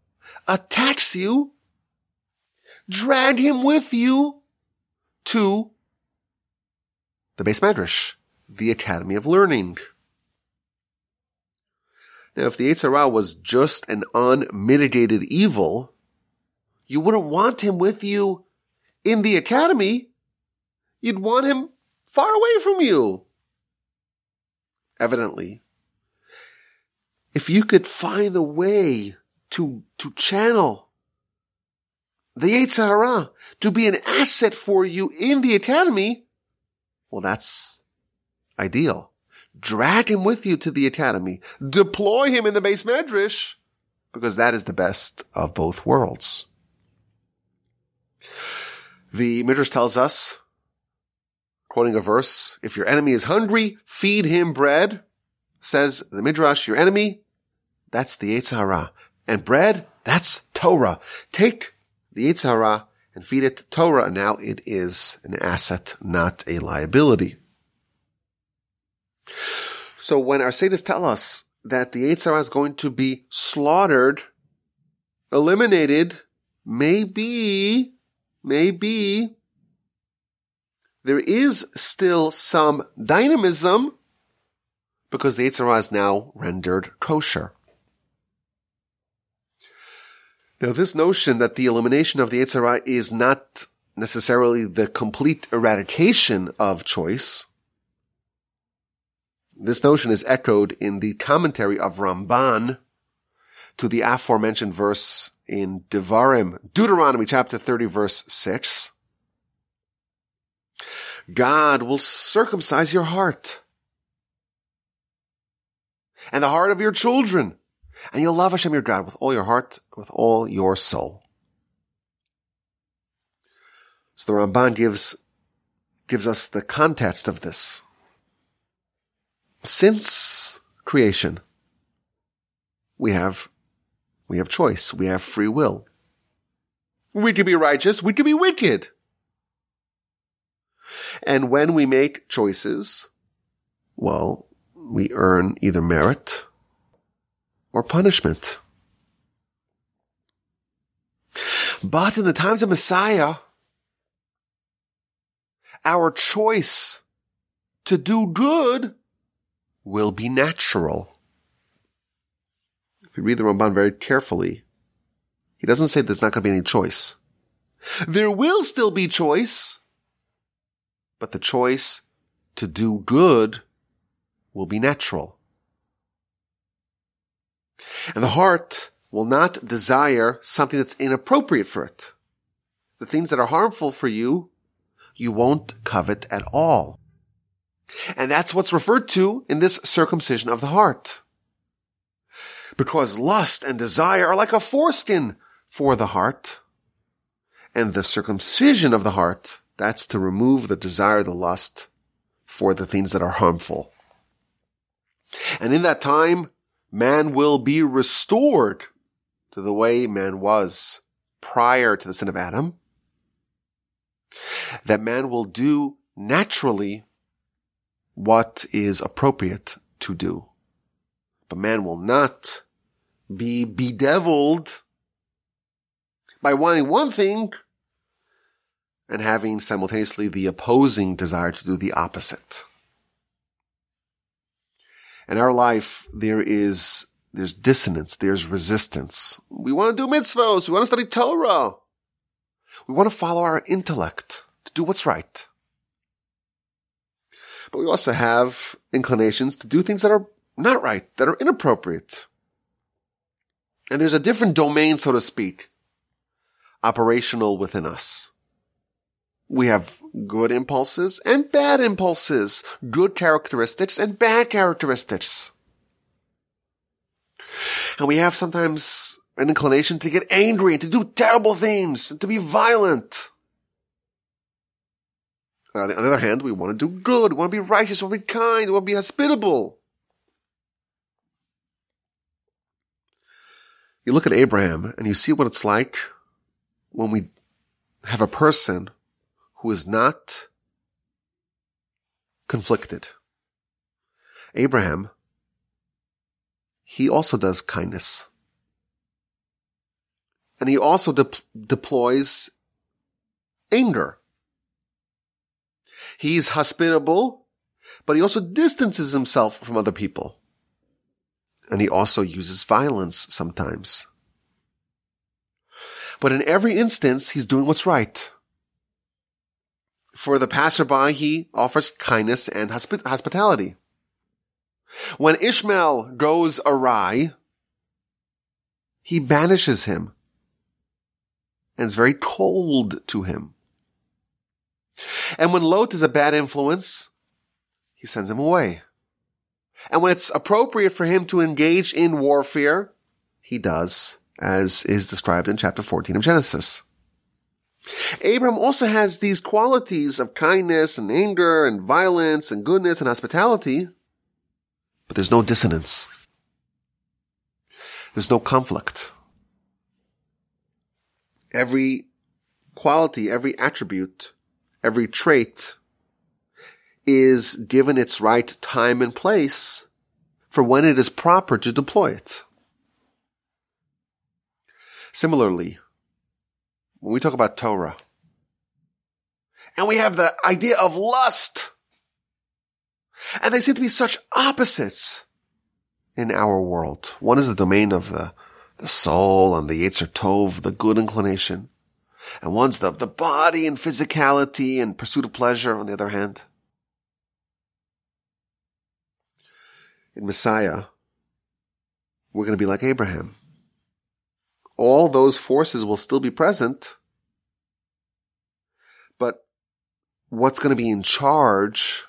attacks you, drag him with you to the Bais Medrash, the Academy of Learning. Now, if the Yetzer Hara was just an unmitigated evil, you wouldn't want him with you in the academy. You'd want him far away from you. Evidently, if you could find a way to, to channel the Yetzer Hara to be an asset for you in the academy, well, that's ideal. Drag him with you to the academy. Deploy him in the Bais Medrash, because that is the best of both worlds. The Midrash tells us, quoting a verse, if your enemy is hungry, feed him bread. Says the Midrash, your enemy, that's the Yetzer Hara. And bread, that's Torah. Take the Yetzer Hara and feed it Torah. And now it is an asset, not a liability. So when our sages tell us that the Yetzer Hara is going to be slaughtered, eliminated, maybe, maybe there is still some dynamism because the Yetzer Hara is now rendered kosher. Now, this notion that the elimination of the Yetzer Hara is not necessarily the complete eradication of choice, this notion is echoed in the commentary of Ramban to the aforementioned verse in Devarim, Deuteronomy chapter thirty, verse six. God will circumcise your heart and the heart of your children, and you'll love Hashem your God with all your heart, with all your soul. So the Ramban gives, gives us the context of this. Since creation, we have, we have choice. We have free will. We could be righteous. We could be wicked. And when we make choices, well, we earn either merit or punishment. But in the times of Messiah, our choice to do good will be natural. If you read the Ramban very carefully, he doesn't say there's not going to be any choice. There will still be choice, but the choice to do good will be natural. And the heart will not desire something that's inappropriate for it. The things that are harmful for you, you won't covet at all. And that's what's referred to in this circumcision of the heart. Because lust and desire are like a foreskin for the heart. And the circumcision of the heart, that's to remove the desire, the lust for the things that are harmful. And in that time, man will be restored to the way man was prior to the sin of Adam. That man will do naturally what is appropriate to do. But man will not be bedeviled by wanting one thing and having simultaneously the opposing desire to do the opposite. In our life, there is there's dissonance, there's resistance. We want to do mitzvos, we want to study Torah. We want to follow our intellect to do what's right. But we also have inclinations to do things that are not right, that are inappropriate. And there's a different domain, so to speak, operational within us. We have good impulses and bad impulses, good characteristics and bad characteristics. And we have sometimes an inclination to get angry and to do terrible things and to be violent. On the other hand, we want to do good, we want to be righteous, we want to be kind, we want to be hospitable. You look at Abraham and you see what it's like when we have a person who is not conflicted. Abraham, he also does kindness. And he also de- deploys anger. He's hospitable, but he also distances himself from other people. And he also uses violence sometimes. But in every instance, he's doing what's right. For the passerby, he offers kindness and hosp- hospitality. When Ishmael goes awry, he banishes him and is very cold to him. And when Lot is a bad influence, he sends him away. And when it's appropriate for him to engage in warfare, he does, as is described in chapter fourteen of Genesis. Abraham also has these qualities of kindness and anger and violence and goodness and hospitality, but there's no dissonance. There's no conflict. Every quality, every attribute, every trait is given its right time and place for when it is proper to deploy it. Similarly, when we talk about Torah, and we have the idea of lust, and they seem to be such opposites in our world. One is the domain of the, the soul and the Yetzer Tov, the good inclination, and one's the, the body and physicality and pursuit of pleasure, on the other hand. In Messiah, we're going to be like Abraham. All those forces will still be present, but what's going to be in charge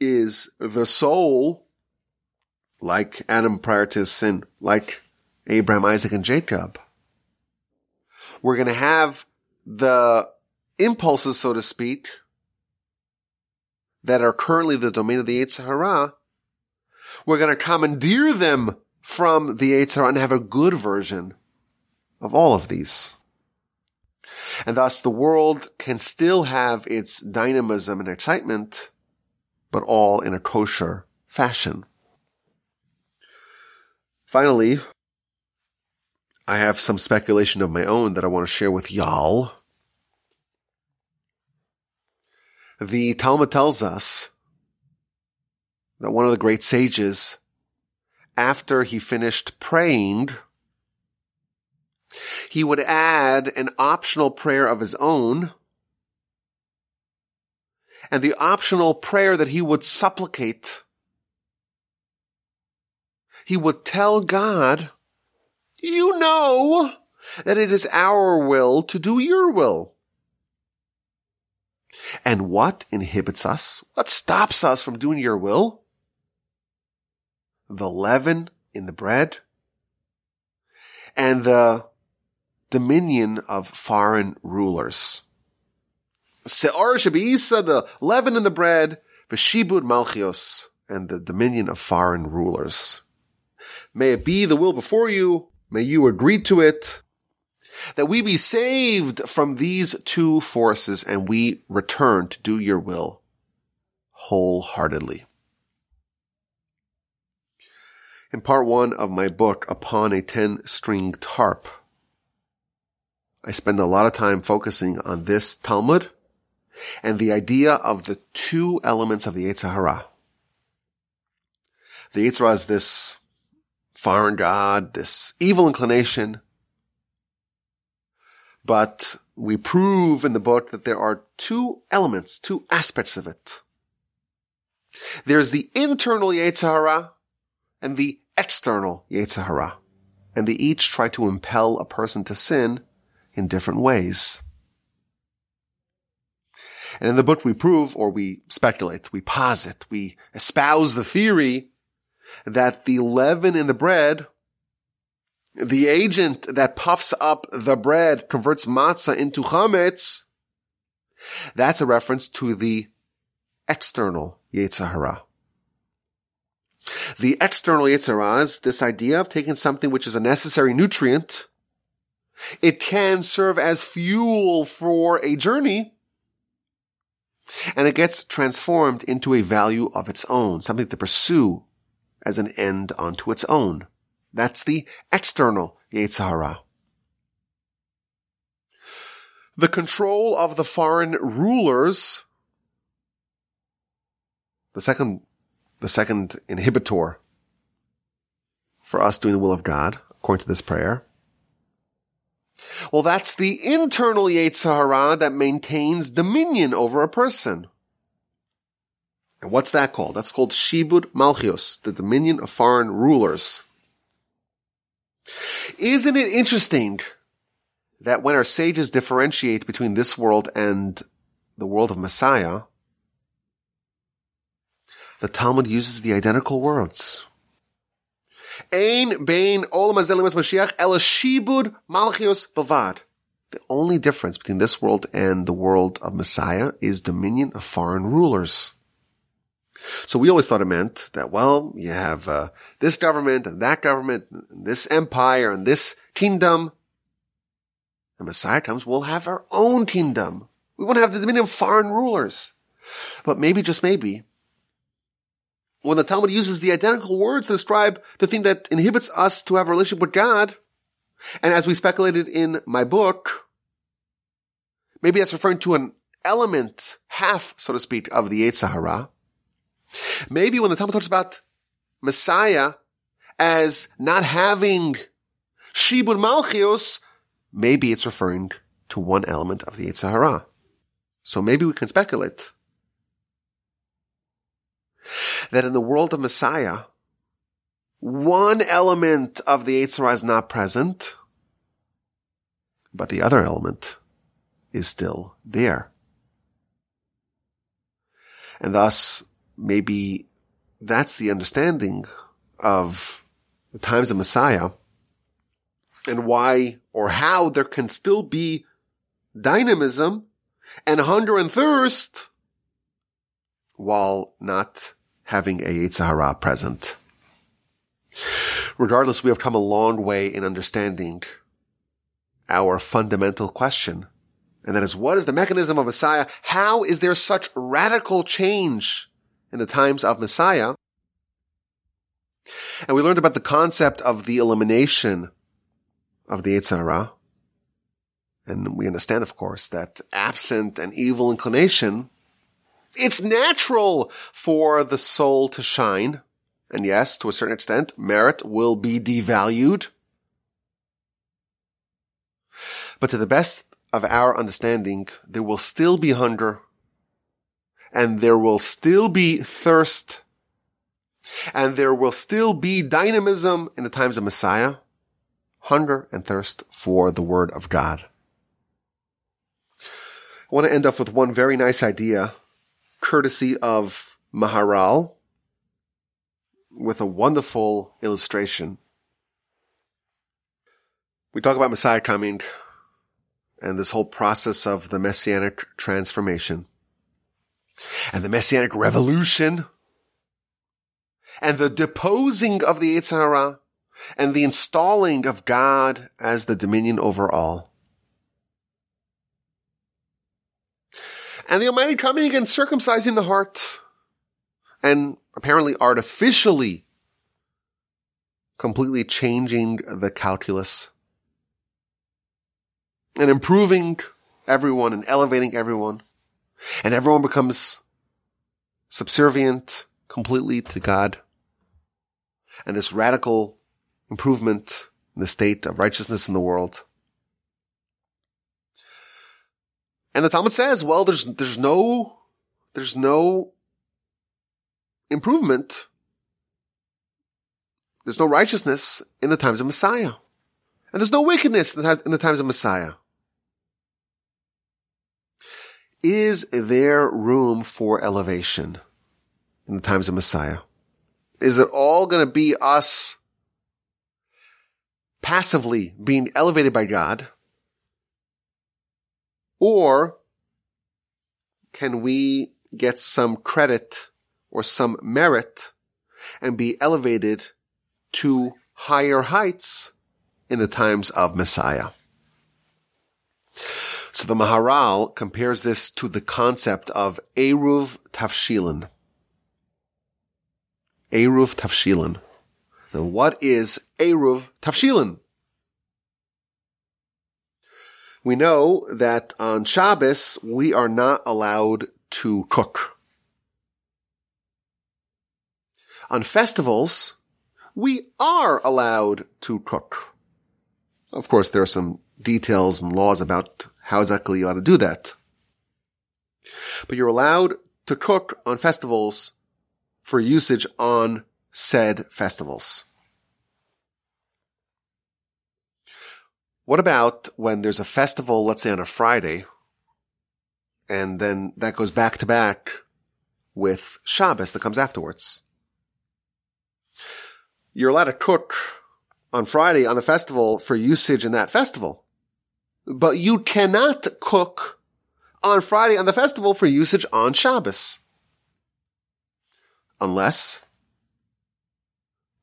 is the soul, like Adam prior to his sin, like Abraham, Isaac, and Jacob. We're going to have the impulses, so to speak, that are currently the domain of the Yetzer Hara. We're going to commandeer them from the Yetzer Hara and have a good version of all of these. And thus the world can still have its dynamism and excitement, but all in a kosher fashion. Finally, I have some speculation of my own that I want to share with y'all. The Talmud tells us that one of the great sages, after he finished praying, he would add an optional prayer of his own, and the optional prayer that he would supplicate, he would tell God, you know that it is our will to do your will. And what inhibits us? What stops us from doing your will? The leaven in the bread and the dominion of foreign rulers. Se'or shebeisa, the leaven in the bread, v'shibud malchios, and the dominion of foreign rulers. May it be the will before you, may you agree to it, that we be saved from these two forces and we return to do your will wholeheartedly. In part one of my book, Upon a Ten-Stringed Harp, I spend a lot of time focusing on this Talmud and the idea of the two elements of the Yetzer Hara. The Yetzer Hara is this foreign god, this evil inclination, but we prove in the book that there are two elements, two aspects of it. There's the internal Yetzer Hara and the external Yetzer Hara, and they each try to impel a person to sin in different ways. And in the book we prove, or we speculate, we posit, we espouse the theory that the leaven in the bread, the agent that puffs up the bread, converts matzah into chametz, that's a reference to the external Yetzer Hara. The external Yetzer Hara is this idea of taking something which is a necessary nutrient. It can serve as fuel for a journey, and it gets transformed into a value of its own, something to pursue as an end unto its own. That's the external Yetzer Hara. The control of the foreign rulers, the second, the second inhibitor for us doing the will of God, according to this prayer. Well, that's the internal Yetzer Hara that maintains dominion over a person. And what's that called? That's called Shibud Malchios, the dominion of foreign rulers. Isn't it interesting that when our sages differentiate between this world and the world of Messiah, the Talmud uses the identical words? Ein bein olam hazeh le'emes Mashiach ela shibud malchius bavad. The only difference between this world and the world of Messiah is dominion of foreign rulers. So we always thought it meant that, well, you have uh, this government and that government, and this empire and this kingdom. And Messiah comes, we'll have our own kingdom. We won't have the dominion of foreign rulers. But maybe, just maybe, when the Talmud uses the identical words to describe the thing that inhibits us to have a relationship with God, and as we speculated in my book, maybe that's referring to an element, half, so to speak, of the Yetzer Hara. Maybe when the Talmud talks about Messiah as not having Shibud Malchios, maybe it's referring to one element of the Yetzer Hara. So maybe we can speculate that in the world of Messiah, one element of the Yetzer Hara is not present, but the other element is still there. And thus, maybe that's the understanding of the times of Messiah and why or how there can still be dynamism and hunger and thirst while not having a Yetzer Hara present. Regardless, we have come a long way in understanding our fundamental question, and that is, what is the mechanism of Messiah? How is there such radical change in the times of Messiah? And we learned about the concept of the elimination of the Yetzer Hara. And we understand, of course, that absent an evil inclination, it's natural for the soul to shine. And yes, to a certain extent, merit will be devalued. But to the best of our understanding, there will still be hunger, and there will still be thirst, and there will still be dynamism in the times of Messiah, hunger and thirst for the Word of God. I want to end off with one very nice idea, courtesy of Maharal, with a wonderful illustration. We talk about Messiah coming and this whole process of the Messianic transformation and the Messianic revolution and the deposing of the Yetzer Hara and the installing of God as the dominion over all. And the Almighty coming and circumcising the heart and apparently artificially completely changing the calculus and improving everyone and elevating everyone. And everyone becomes subservient completely to God. And this radical improvement in the state of righteousness in the world. And the Talmud says, well, there's there's no there's no improvement. There's no righteousness in the times of Messiah. And there's no wickedness in the, in the times of Messiah. Is there room for elevation in the times of Messiah? Is it all going to be us passively being elevated by God? Or can we get some credit or some merit and be elevated to higher heights in the times of Messiah? So the Maharal compares this to the concept of eruv tavshilin. Eruv tavshilin. Now, what is eruv tavshilin? We know that on Shabbos, we are not allowed to cook. On festivals, we are allowed to cook. Of course, there are some details and laws about how exactly you ought to do that. But you're allowed to cook on festivals for usage on said festivals. What about when there's a festival, let's say on a Friday, and then that goes back to back with Shabbos that comes afterwards? You're allowed to cook on Friday on the festival for usage in that festival. But you cannot cook on Friday on the festival for usage on Shabbos. Unless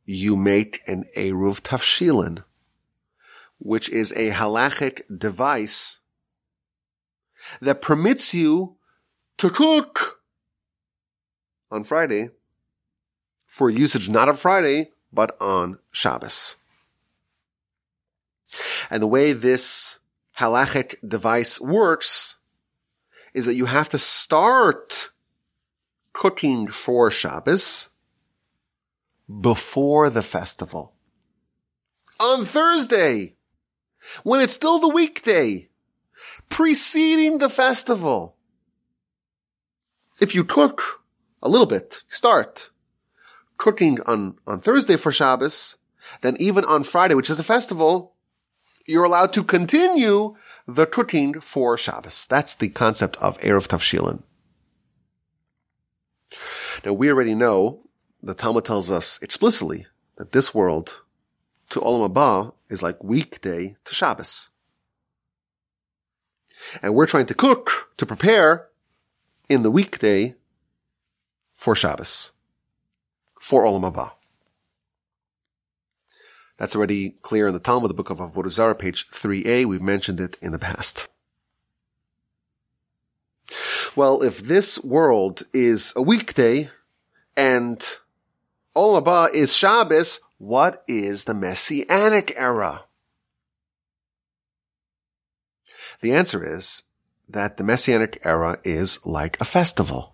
you make an eruv tavshilin, which is a halachic device that permits you to cook on Friday for usage not on Friday, but on Shabbos. And the way this halachic device works is that you have to start cooking for Shabbos before the festival. On Thursday, when it's still the weekday, preceding the festival. If you cook a little bit, start cooking on, on Thursday for Shabbos, then even on Friday, which is the festival, you're allowed to continue the cooking for Shabbos. That's the concept of eruv tavshilin. Now, we already know, the Talmud tells us explicitly that this world to Olam Haba is like weekday to Shabbos. And we're trying to cook, to prepare in the weekday for Shabbos, for Olam Haba. That's already clear in the Talmud, the book of Avodah Zarah, page three A. We've mentioned it in the past. Well, if this world is a weekday and Olam Haba is Shabbos, what is the Messianic era? The answer is that the Messianic era is like a festival.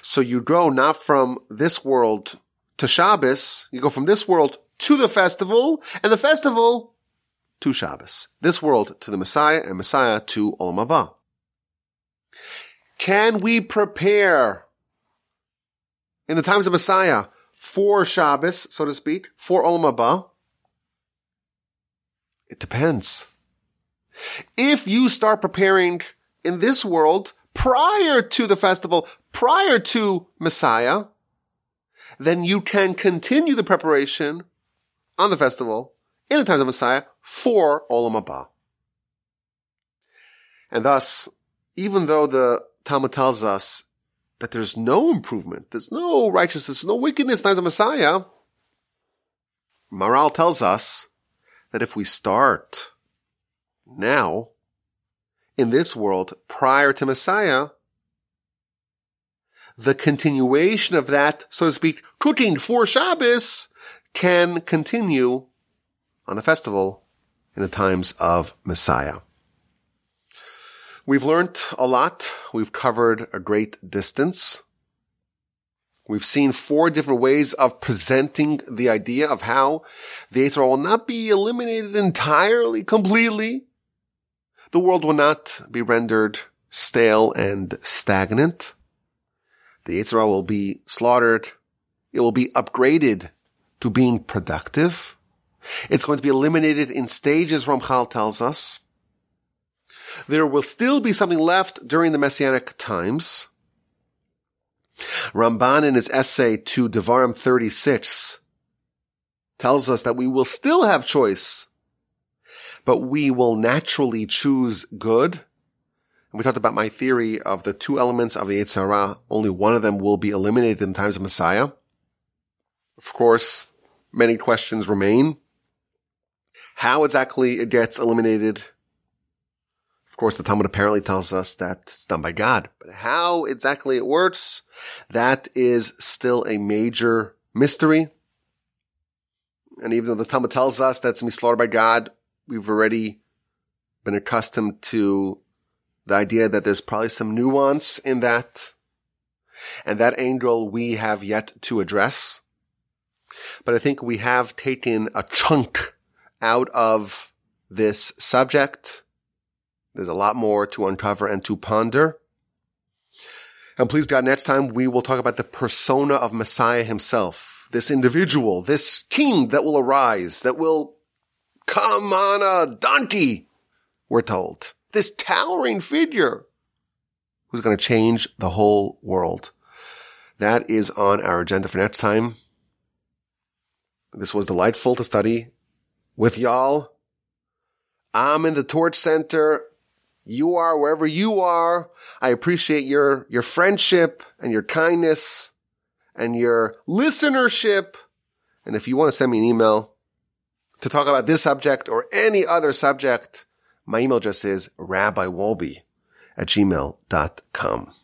So you go not from this world to Shabbos, you go from this world to the festival, and the festival to Shabbos. This world to the Messiah, and Messiah to Olam Haba. Can we prepare in the times of Messiah for Shabbos, so to speak, for Olam Haba? It depends. If you start preparing in this world prior to the festival, prior to Messiah, then you can continue the preparation on the festival in the times of Messiah for Olam Haba. And thus, even though the Talmud tells us that there's no improvement, there's no righteousness, no wickedness in the times of Messiah, Maharal tells us that if we start now in this world prior to Messiah, the continuation of that, so to speak, cooking for Shabbos can continue on the festival in the times of Messiah. We've learned a lot. We've covered a great distance. We've seen four different ways of presenting the idea of how the eighth will not be eliminated entirely, completely. The world will not be rendered stale and stagnant. The eighth will be slaughtered. It will be upgraded to being productive. It's going to be eliminated in stages, Ramchal tells us. There will still be something left during the Messianic times. Ramban, in his essay to Devarim thirty-six, tells us that we will still have choice, but we will naturally choose good. And we talked about my theory of the two elements of the Yetzer Hara. Only one of them will be eliminated in the times of Messiah. Of course, many questions remain. How exactly it gets eliminated? Of course, the Talmud apparently tells us that it's done by God. But how exactly it works, that is still a major mystery. And even though the Talmud tells us that it's going to be slaughtered by God, we've already been accustomed to the idea that there's probably some nuance in that. And that angle we have yet to address. But I think we have taken a chunk out of this subject. There's a lot more to uncover and to ponder. And please God, next time we will talk about the persona of Messiah himself, this individual, this king that will arise, that will come on a donkey, we're told. This towering figure who's going to change the whole world. That is on our agenda for next time. This was delightful to study with y'all. I'm in the Torch Center. You are wherever you are. I appreciate your, your friendship and your kindness and your listenership. And if you want to send me an email to talk about this subject or any other subject, my email address is rabbiwolbe at gmail dot com.